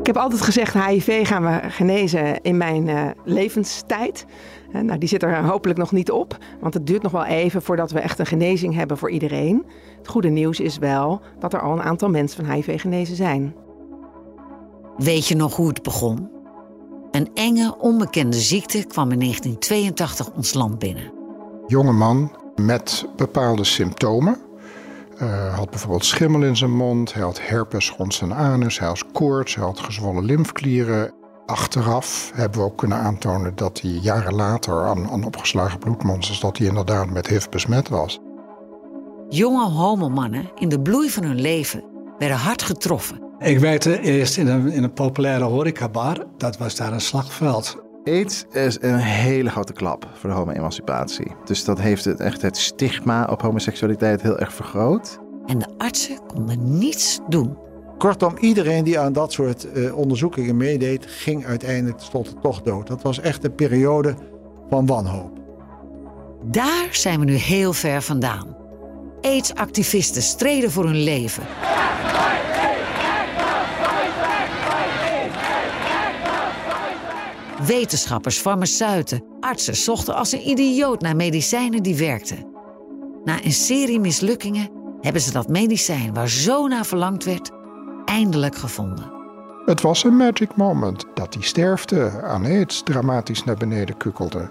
Ik heb altijd gezegd, HIV gaan we genezen in mijn levenstijd. Nou, die zit er hopelijk nog niet op, want het duurt nog wel even voordat we echt een genezing hebben voor iedereen. Het goede nieuws is wel dat er al een aantal mensen van HIV genezen zijn. Weet je nog hoe het begon? Een enge, onbekende ziekte kwam in 1982 ons land binnen. Jonge man met bepaalde symptomen. Had bijvoorbeeld schimmel in zijn mond, hij had herpes rond zijn anus, hij had koorts, hij had gezwollen lymfeklieren. Achteraf hebben we ook kunnen aantonen dat hij jaren later aan opgeslagen bloedmonsters, dat hij inderdaad met HIV besmet was. Jonge homomannen in de bloei van hun leven werden hard getroffen. Ik werkte eerst in een populaire horecabar, dat was daar een slagveld. AIDS is een hele grote klap voor de homo-emancipatie. Dus dat heeft het stigma op homoseksualiteit heel erg vergroot. En de artsen konden niets doen. Kortom, iedereen die aan dat soort onderzoekingen meedeed, ging uiteindelijk tenslotte toch dood. Dat was echt een periode van wanhoop. Daar zijn we nu heel ver vandaan. AIDS-activisten streden voor hun leven. Wetenschappers, farmaceuten, artsen zochten als een idioot naar medicijnen die werkten. Na een serie mislukkingen hebben ze dat medicijn waar zo naar verlangd werd, eindelijk gevonden. Het was een magic moment dat die sterfte aan AIDS dramatisch naar beneden kukkelde.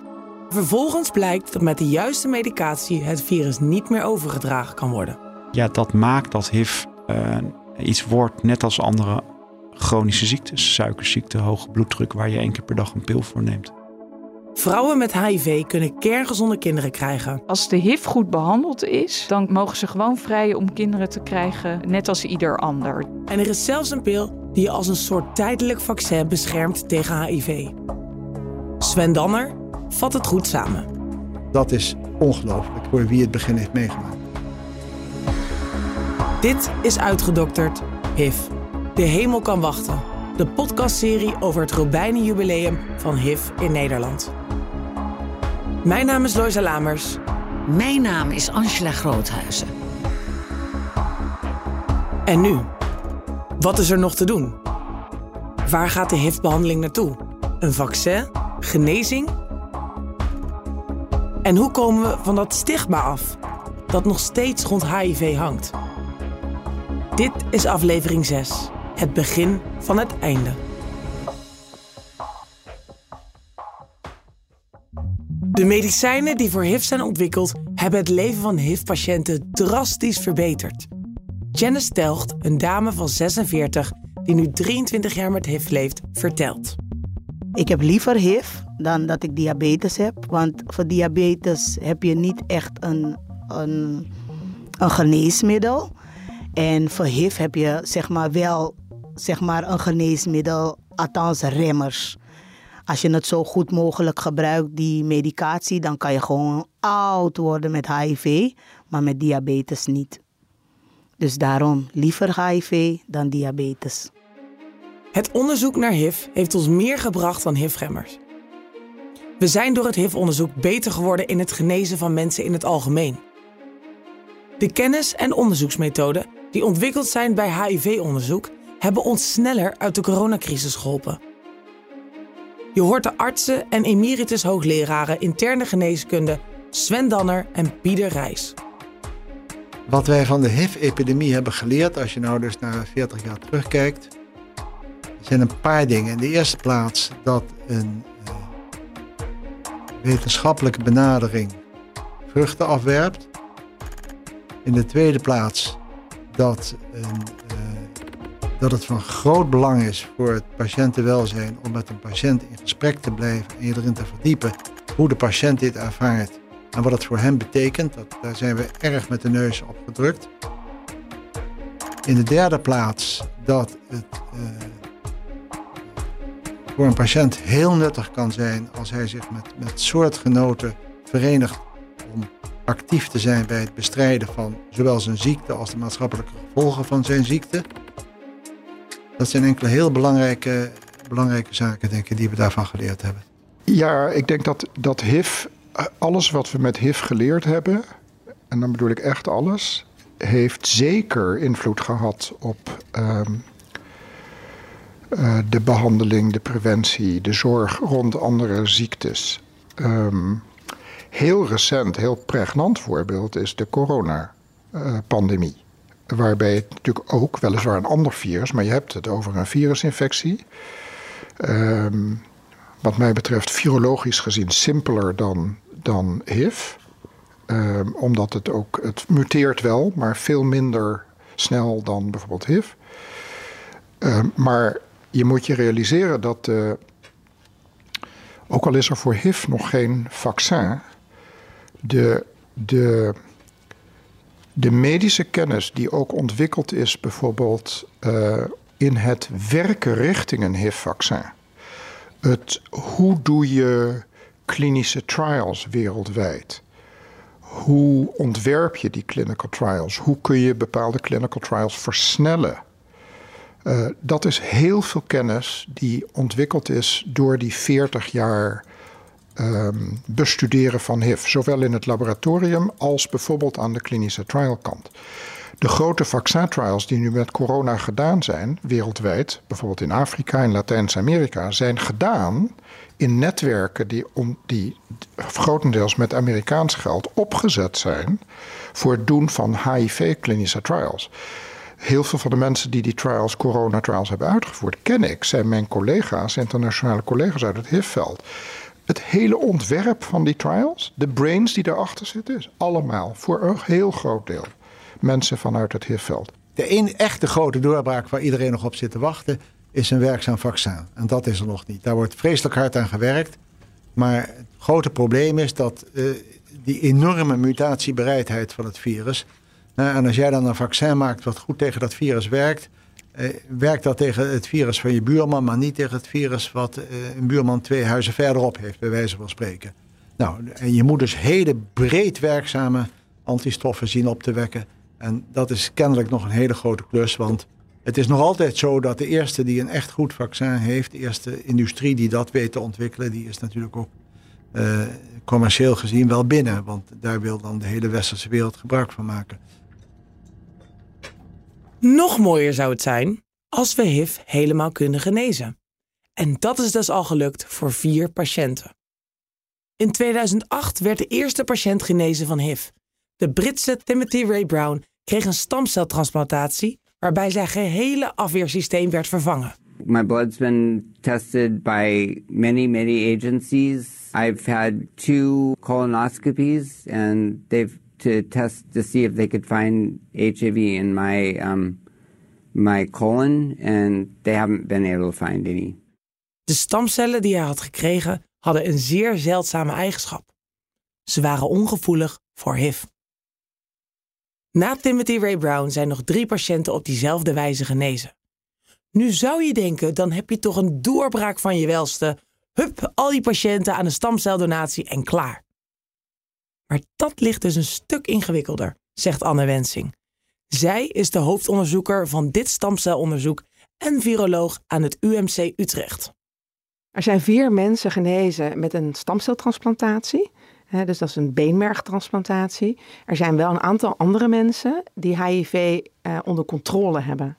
Vervolgens blijkt dat met de juiste medicatie het virus niet meer overgedragen kan worden. Ja, dat maakt dat HIV iets wordt net als andere chronische ziektes, suikerziekte, hoge bloeddruk, waar je 1 keer per dag een pil voor neemt. Vrouwen met HIV kunnen kerngezonde kinderen krijgen. Als de HIV goed behandeld is, dan mogen ze gewoon vrijen om kinderen te krijgen, net als ieder ander. En er is zelfs een pil die je als een soort tijdelijk vaccin beschermt tegen HIV. Sven Danner vat het goed samen. Dat is ongelooflijk voor wie het begin heeft meegemaakt. Dit is Uitgedokterd, HIV. De hemel kan wachten. De podcastserie over het Robijnenjubileum van HIV in Nederland. Mijn naam is Loïse Lamers. Mijn naam is Angela Groothuizen. En nu? Wat is er nog te doen? Waar gaat de HIV-behandeling naartoe? Een vaccin? Genezing? En hoe komen we van dat stigma af dat nog steeds rond HIV hangt? Dit is aflevering 6. Het begin van het einde. De medicijnen die voor HIV zijn ontwikkeld, hebben het leven van HIV-patiënten drastisch verbeterd. Janice Telgt, een dame van 46, die nu 23 jaar met HIV leeft, vertelt. Ik heb liever HIV dan dat ik diabetes heb. Want voor diabetes heb je niet echt een geneesmiddel. En voor HIV heb je wel een geneesmiddel, althans remmers. Als je het zo goed mogelijk gebruikt, die medicatie, dan kan je gewoon oud worden met HIV, maar met diabetes niet. Dus daarom liever HIV dan diabetes. Het onderzoek naar HIV heeft ons meer gebracht dan HIV-remmers. We zijn door het HIV-onderzoek beter geworden in het genezen van mensen in het algemeen. De kennis en onderzoeksmethoden die ontwikkeld zijn bij HIV-onderzoek hebben ons sneller uit de coronacrisis geholpen. Je hoort de artsen en emeritus hoogleraren interne geneeskunde Sven Danner en Pieter Reis. Wat wij van de HIV-epidemie hebben geleerd, als je nou dus naar 40 jaar terugkijkt, zijn een paar dingen. In de eerste plaats dat een wetenschappelijke benadering vruchten afwerpt. In de tweede plaats dat het van groot belang is voor het patiëntenwelzijn om met een patiënt in gesprek te blijven en je erin te verdiepen hoe de patiënt dit ervaart en wat het voor hem betekent. Daar zijn we erg met de neus op gedrukt. In de derde plaats dat het voor een patiënt heel nuttig kan zijn als hij zich met soortgenoten verenigt om actief te zijn bij het bestrijden van zowel zijn ziekte als de maatschappelijke gevolgen van zijn ziekte. Dat zijn enkele heel belangrijke zaken, denk ik, die we daarvan geleerd hebben. Ja, ik denk dat HIV, alles wat we met HIV geleerd hebben, en dan bedoel ik echt alles, heeft zeker invloed gehad op de behandeling, de preventie, de zorg rond andere ziektes. Heel recent, heel pregnant voorbeeld is de coronapandemie. Waarbij het natuurlijk ook, weliswaar een ander virus, maar je hebt het over een virusinfectie. Wat mij betreft virologisch gezien simpeler dan HIV. Omdat het ook, het muteert wel, maar veel minder snel dan bijvoorbeeld HIV. Maar je moet je realiseren dat, ook al is er voor HIV nog geen vaccin, de medische kennis die ook ontwikkeld is bijvoorbeeld in het werken richting een HIV-vaccin. Hoe doe je klinische trials wereldwijd? Hoe ontwerp je die clinical trials? Hoe kun je bepaalde clinical trials versnellen? Dat is heel veel kennis die ontwikkeld is door die 40 jaar bestuderen van HIV. Zowel in het laboratorium als bijvoorbeeld aan de klinische trialkant. De grote vaccintrials die nu met corona gedaan zijn wereldwijd, bijvoorbeeld in Afrika en Latijns-Amerika, zijn gedaan in netwerken die grotendeels met Amerikaans geld opgezet zijn voor het doen van HIV-klinische trials. Heel veel van de mensen die trials, corona-trials hebben uitgevoerd, ken ik, zijn mijn collega's, internationale collega's uit het HIV-veld. Het hele ontwerp van die trials, de brains die daarachter zitten, is allemaal voor een heel groot deel mensen vanuit het HIV-veld. De echte grote doorbraak waar iedereen nog op zit te wachten is een werkzaam vaccin. En dat is er nog niet. Daar wordt vreselijk hard aan gewerkt. Maar het grote probleem is dat die enorme mutatiebereidheid van het virus. Nou, en als jij dan een vaccin maakt wat goed tegen dat virus werkt, werkt dat tegen het virus van je buurman, maar niet tegen het virus wat een buurman 2 huizen verderop heeft, bij wijze van spreken. Nou, en je moet dus hele breed werkzame antistoffen zien op te wekken. En dat is kennelijk nog een hele grote klus, want het is nog altijd zo dat de eerste die een echt goed vaccin heeft, de eerste industrie die dat weet te ontwikkelen, die is natuurlijk ook commercieel gezien wel binnen. Want daar wil dan de hele westerse wereld gebruik van maken. Nog mooier zou het zijn als we HIV helemaal kunnen genezen. En dat is dus al gelukt voor 4 patiënten. In 2008 werd de eerste patiënt genezen van HIV. De Britse Timothy Ray Brown kreeg een stamceltransplantatie waarbij zijn gehele afweersysteem werd vervangen. My blood's been tested by many, many agencies. I've had 2 colonoscopies and they've to test to see if they could find HIV in my colon and they haven't been able to find any. De stamcellen die hij had gekregen hadden een zeer zeldzame eigenschap. Ze waren ongevoelig voor HIV. Na Timothy Ray Brown zijn nog 3 patiënten op diezelfde wijze genezen. Nu zou je denken, dan heb je toch een doorbraak van je welste. Hup, al die patiënten aan een stamceldonatie en klaar. Maar dat ligt dus een stuk ingewikkelder, zegt Anne Wensing. Zij is de hoofdonderzoeker van dit stamcelonderzoek en viroloog aan het UMC Utrecht. Er zijn 4 mensen genezen met een stamceltransplantatie. Dus dat is een beenmergtransplantatie. Er zijn wel een aantal andere mensen die HIV onder controle hebben.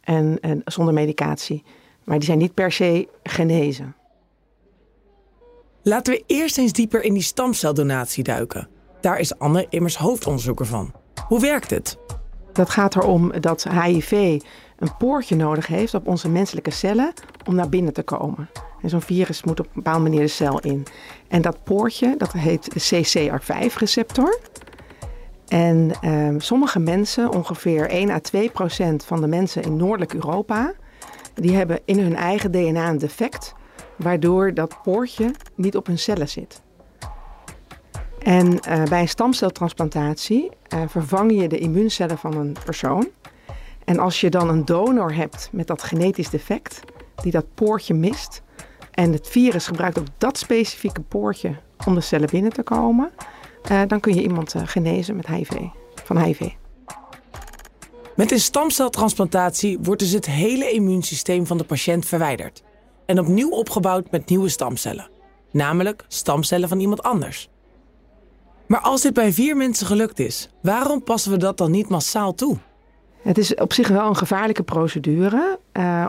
En zonder medicatie. Maar die zijn niet per se genezen. Laten we eerst eens dieper in die stamceldonatie duiken. Daar is Anne immers hoofdonderzoeker van. Hoe werkt het? Dat gaat erom dat HIV een poortje nodig heeft op onze menselijke cellen om naar binnen te komen. En zo'n virus moet op een bepaalde manier de cel in. En dat poortje, dat heet CCR5-receptor. En sommige mensen, ongeveer 1-2% van de mensen in noordelijk Europa, die hebben in hun eigen DNA een defect, waardoor dat poortje niet op hun cellen zit. En bij een stamceltransplantatie vervang je de immuuncellen van een persoon. En als je dan een donor hebt met dat genetisch defect, die dat poortje mist, en het virus gebruikt ook dat specifieke poortje om de cellen binnen te komen, dan kun je iemand genezen met HIV, van HIV. Met een stamceltransplantatie wordt dus het hele immuunsysteem van de patiënt verwijderd en opnieuw opgebouwd met nieuwe stamcellen. Namelijk stamcellen van iemand anders. Maar als dit bij 4 mensen gelukt is, waarom passen we dat dan niet massaal toe? Het is op zich wel een gevaarlijke procedure,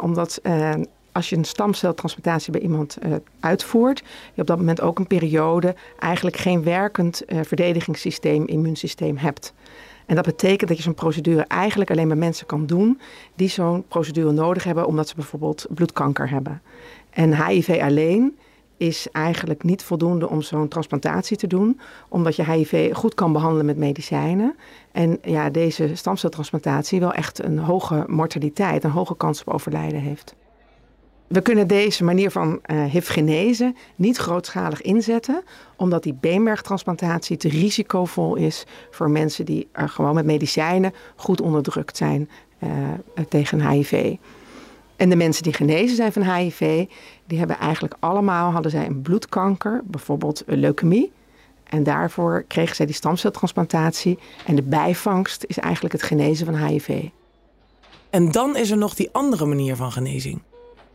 omdat als je een stamceltransplantatie bij iemand uitvoert, je op dat moment ook een periode eigenlijk geen werkend verdedigingssysteem, immuunsysteem hebt. En dat betekent dat je zo'n procedure eigenlijk alleen bij mensen kan doen die zo'n procedure nodig hebben omdat ze bijvoorbeeld bloedkanker hebben. En HIV alleen is eigenlijk niet voldoende om zo'n transplantatie te doen, omdat je HIV goed kan behandelen met medicijnen. En ja, deze stamceltransplantatie wel echt een hoge mortaliteit, een hoge kans op overlijden heeft. We kunnen deze manier van HIV genezen niet grootschalig inzetten, omdat die beenmergtransplantatie te risicovol is voor mensen die er gewoon met medicijnen goed onderdrukt zijn tegen HIV. En de mensen die genezen zijn van HIV, die hebben eigenlijk allemaal, hadden zij een bloedkanker, bijvoorbeeld leukemie. En daarvoor kregen zij die stamceltransplantatie. En de bijvangst is eigenlijk het genezen van HIV. En dan is er nog die andere manier van genezing.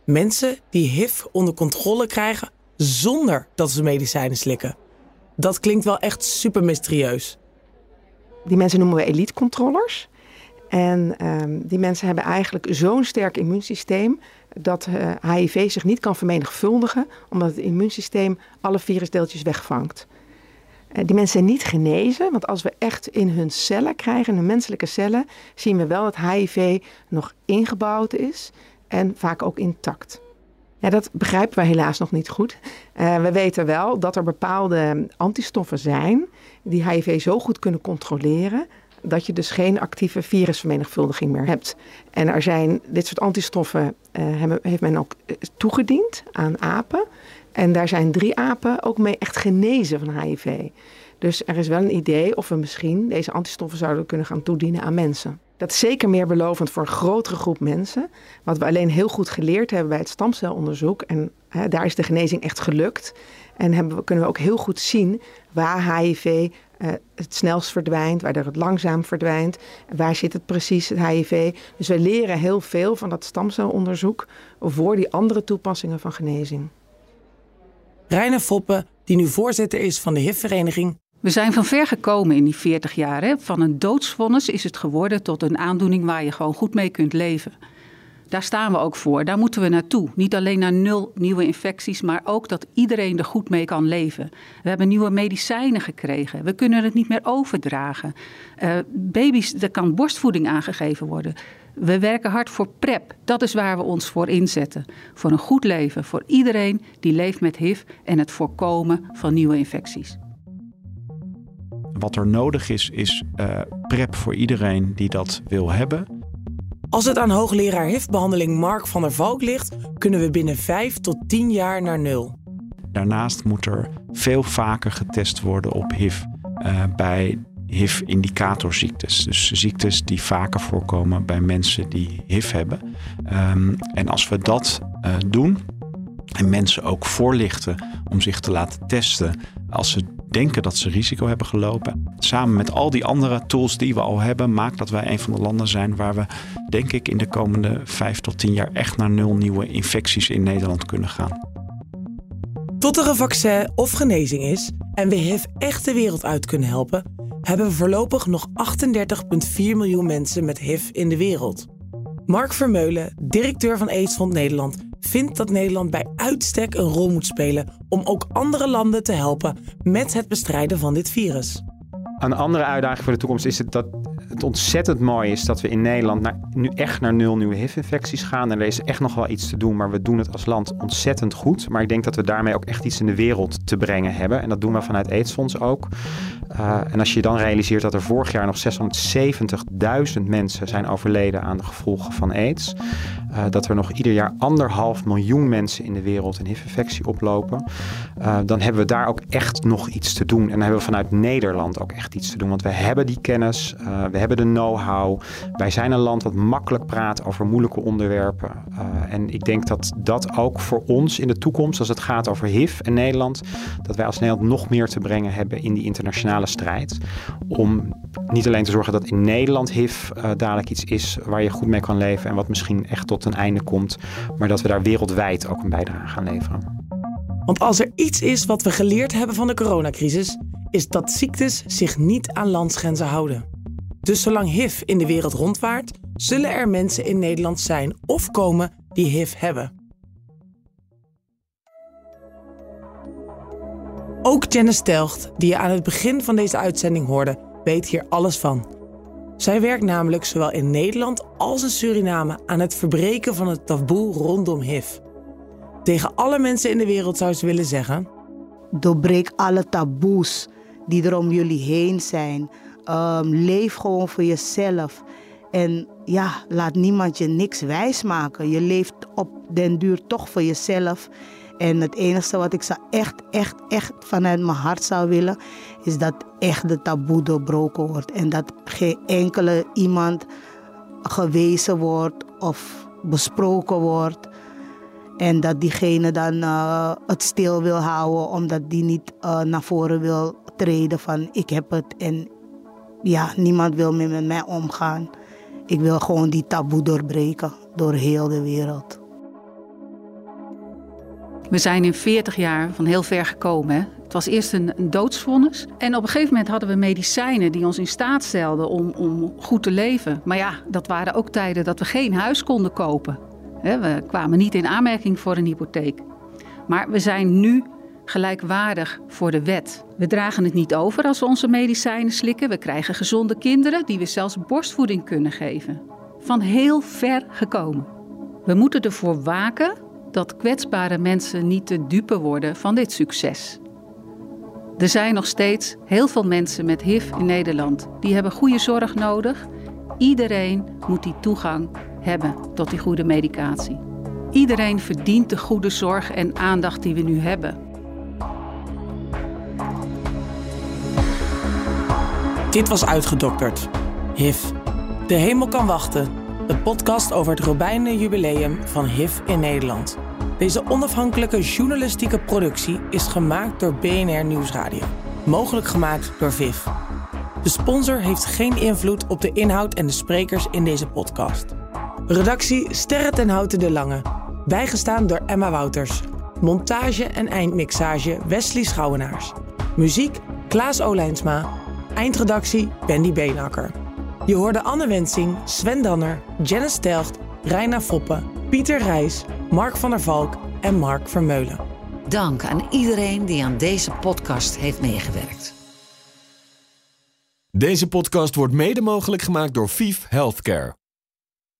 Mensen die HIV onder controle krijgen zonder dat ze medicijnen slikken. Dat klinkt wel echt super mysterieus. Die mensen noemen we elite-controllers. En die mensen hebben eigenlijk zo'n sterk immuunsysteem dat HIV zich niet kan vermenigvuldigen, omdat het immuunsysteem alle virusdeeltjes wegvangt. Die mensen zijn niet genezen, want als we echt in hun cellen krijgen, in hun menselijke cellen, zien we wel dat HIV nog ingebouwd is en vaak ook intact. Ja, dat begrijpen we helaas nog niet goed. We weten wel dat er bepaalde antistoffen zijn die HIV zo goed kunnen controleren dat je dus geen actieve virusvermenigvuldiging meer hebt. En er zijn dit soort antistoffen, heeft men ook toegediend aan apen. En daar zijn 3 apen ook mee echt genezen van HIV. Dus er is wel een idee of we misschien deze antistoffen zouden kunnen gaan toedienen aan mensen. Dat is zeker meer belovend voor een grotere groep mensen. Wat we alleen heel goed geleerd hebben bij het stamcelonderzoek. En daar is de genezing echt gelukt. En kunnen we ook heel goed zien waar HIV het snelst verdwijnt, waar het langzaam verdwijnt. Waar zit het precies, het HIV. Dus we leren heel veel van dat stamcelonderzoek voor die andere toepassingen van genezing. Reina Foppen, die nu voorzitter is van de HIV-vereniging. We zijn van ver gekomen in die 40 jaar. Hè. Van een doodsvonnis is het geworden tot een aandoening waar je gewoon goed mee kunt leven. Daar staan we ook voor. Daar moeten we naartoe. Niet alleen naar 0 nieuwe infecties, maar ook dat iedereen er goed mee kan leven. We hebben nieuwe medicijnen gekregen. We kunnen het niet meer overdragen. Baby's, er kan borstvoeding aangegeven worden. We werken hard voor PrEP. Dat is waar we ons voor inzetten. Voor een goed leven. Voor iedereen die leeft met HIV en het voorkomen van nieuwe infecties. Wat er nodig is, is PrEP voor iedereen die dat wil hebben. Als het aan hoogleraar HIV-behandeling Mark van der Valk ligt, kunnen we binnen 5 tot 10 jaar naar 0. Daarnaast moet er veel vaker getest worden op HIV bij HIV-indicatorziektes. Dus ziektes die vaker voorkomen bij mensen die HIV hebben. En als we dat doen en mensen ook voorlichten om zich te laten testen als ze denken dat ze risico hebben gelopen. Samen met al die andere tools die we al hebben, maakt dat wij een van de landen zijn waar we, denk ik, in de komende 5 tot 10 jaar echt naar 0 nieuwe infecties in Nederland kunnen gaan. Tot er een vaccin of genezing is en we HIV echt de wereld uit kunnen helpen, hebben we voorlopig nog 38,4 miljoen mensen met HIV in de wereld. Mark Vermeulen, directeur van Aidsfonds Nederland, vindt dat Nederland bij uitstek een rol moet spelen om ook andere landen te helpen met het bestrijden van dit virus. Een andere uitdaging voor de toekomst is dat het ontzettend mooi is dat we in Nederland nu echt naar 0 nieuwe HIV-infecties gaan. En er is echt nog wel iets te doen, maar we doen het als land ontzettend goed. Maar ik denk dat we daarmee ook echt iets in de wereld te brengen hebben. En dat doen we vanuit Aidsfonds ook. En als je dan realiseert dat er vorig jaar nog 670.000 mensen zijn overleden aan de gevolgen van AIDS. Dat er nog ieder jaar 1,5 miljoen mensen in de wereld een HIV-infectie oplopen. Dan hebben we daar ook echt nog iets te doen. En dan hebben we vanuit Nederland ook echt iets te doen. Want we hebben die kennis, we hebben de know-how. Wij zijn een land wat makkelijk praat over moeilijke onderwerpen. En ik denk dat dat ook voor ons in de toekomst, als het gaat over HIV en Nederland, dat wij als Nederland nog meer te brengen hebben in die internationale strijd. Om niet alleen te zorgen dat in Nederland HIV dadelijk iets is waar je goed mee kan leven en wat misschien echt tot een einde komt, maar dat we daar wereldwijd ook een bijdrage aan gaan leveren. Want als er iets is wat we geleerd hebben van de coronacrisis, is dat ziektes zich niet aan landsgrenzen houden. Dus zolang HIV in de wereld rondwaart, zullen er mensen in Nederland zijn of komen die HIV hebben. Ook Janice Telgt, die je aan het begin van deze uitzending hoorde, weet hier alles van. Zij werkt namelijk zowel in Nederland als in Suriname aan het verbreken van het taboe rondom HIV. Tegen alle mensen in de wereld zou ze willen zeggen: doorbreek alle taboes die er om jullie heen zijn. Leef gewoon voor jezelf. En ja, laat niemand je niks wijs maken. Je leeft op den duur toch voor jezelf. En het enige wat ik zou echt vanuit mijn hart zou willen, is dat echt de taboe doorbroken wordt. En dat geen enkele iemand gewezen wordt of besproken wordt. En dat diegene dan het stil wil houden, omdat die niet naar voren wil treden van ik heb het en ja, niemand wil meer met mij omgaan. Ik wil gewoon die taboe doorbreken door heel de wereld. We zijn in 40 jaar van heel ver gekomen. Hè? Het was eerst een doodsvonnis. En op een gegeven moment hadden we medicijnen die ons in staat stelden om goed te leven. Maar ja, dat waren ook tijden dat we geen huis konden kopen. We kwamen niet in aanmerking voor een hypotheek. Maar we zijn nu gelijkwaardig voor de wet. We dragen het niet over als we onze medicijnen slikken. We krijgen gezonde kinderen die we zelfs borstvoeding kunnen geven. Van heel ver gekomen. We moeten ervoor waken dat kwetsbare mensen niet te dupe worden van dit succes. Er zijn nog steeds heel veel mensen met HIV in Nederland. Die hebben goede zorg nodig. Iedereen moet die toegang hebben tot die goede medicatie. Iedereen verdient de goede zorg en aandacht die we nu hebben. Dit was Uitgedokterd. HIV. De hemel kan wachten. Een podcast over het robijnen jubileum van HIV in Nederland. Deze onafhankelijke journalistieke productie is gemaakt door BNR Nieuwsradio. Mogelijk gemaakt door Viiv. De sponsor heeft geen invloed op de inhoud en de sprekers in deze podcast. Redactie Sterre ten Houten de Lange. Bijgestaan door Emma Wouters. Montage en eindmixage Wesley Schouwenaars. Muziek Klaas Olijnsma. Eindredactie Wendy Beenakker. Je hoorde Anne Wensing, Sven Danner, Janice Telgt, Reina Foppen, Pieter Reis, Mark van der Valk en Mark Vermeulen. Dank aan iedereen die aan deze podcast heeft meegewerkt. Deze podcast wordt mede mogelijk gemaakt door Viiv Healthcare.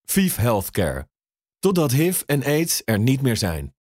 Viiv Healthcare. Totdat HIV en AIDS er niet meer zijn.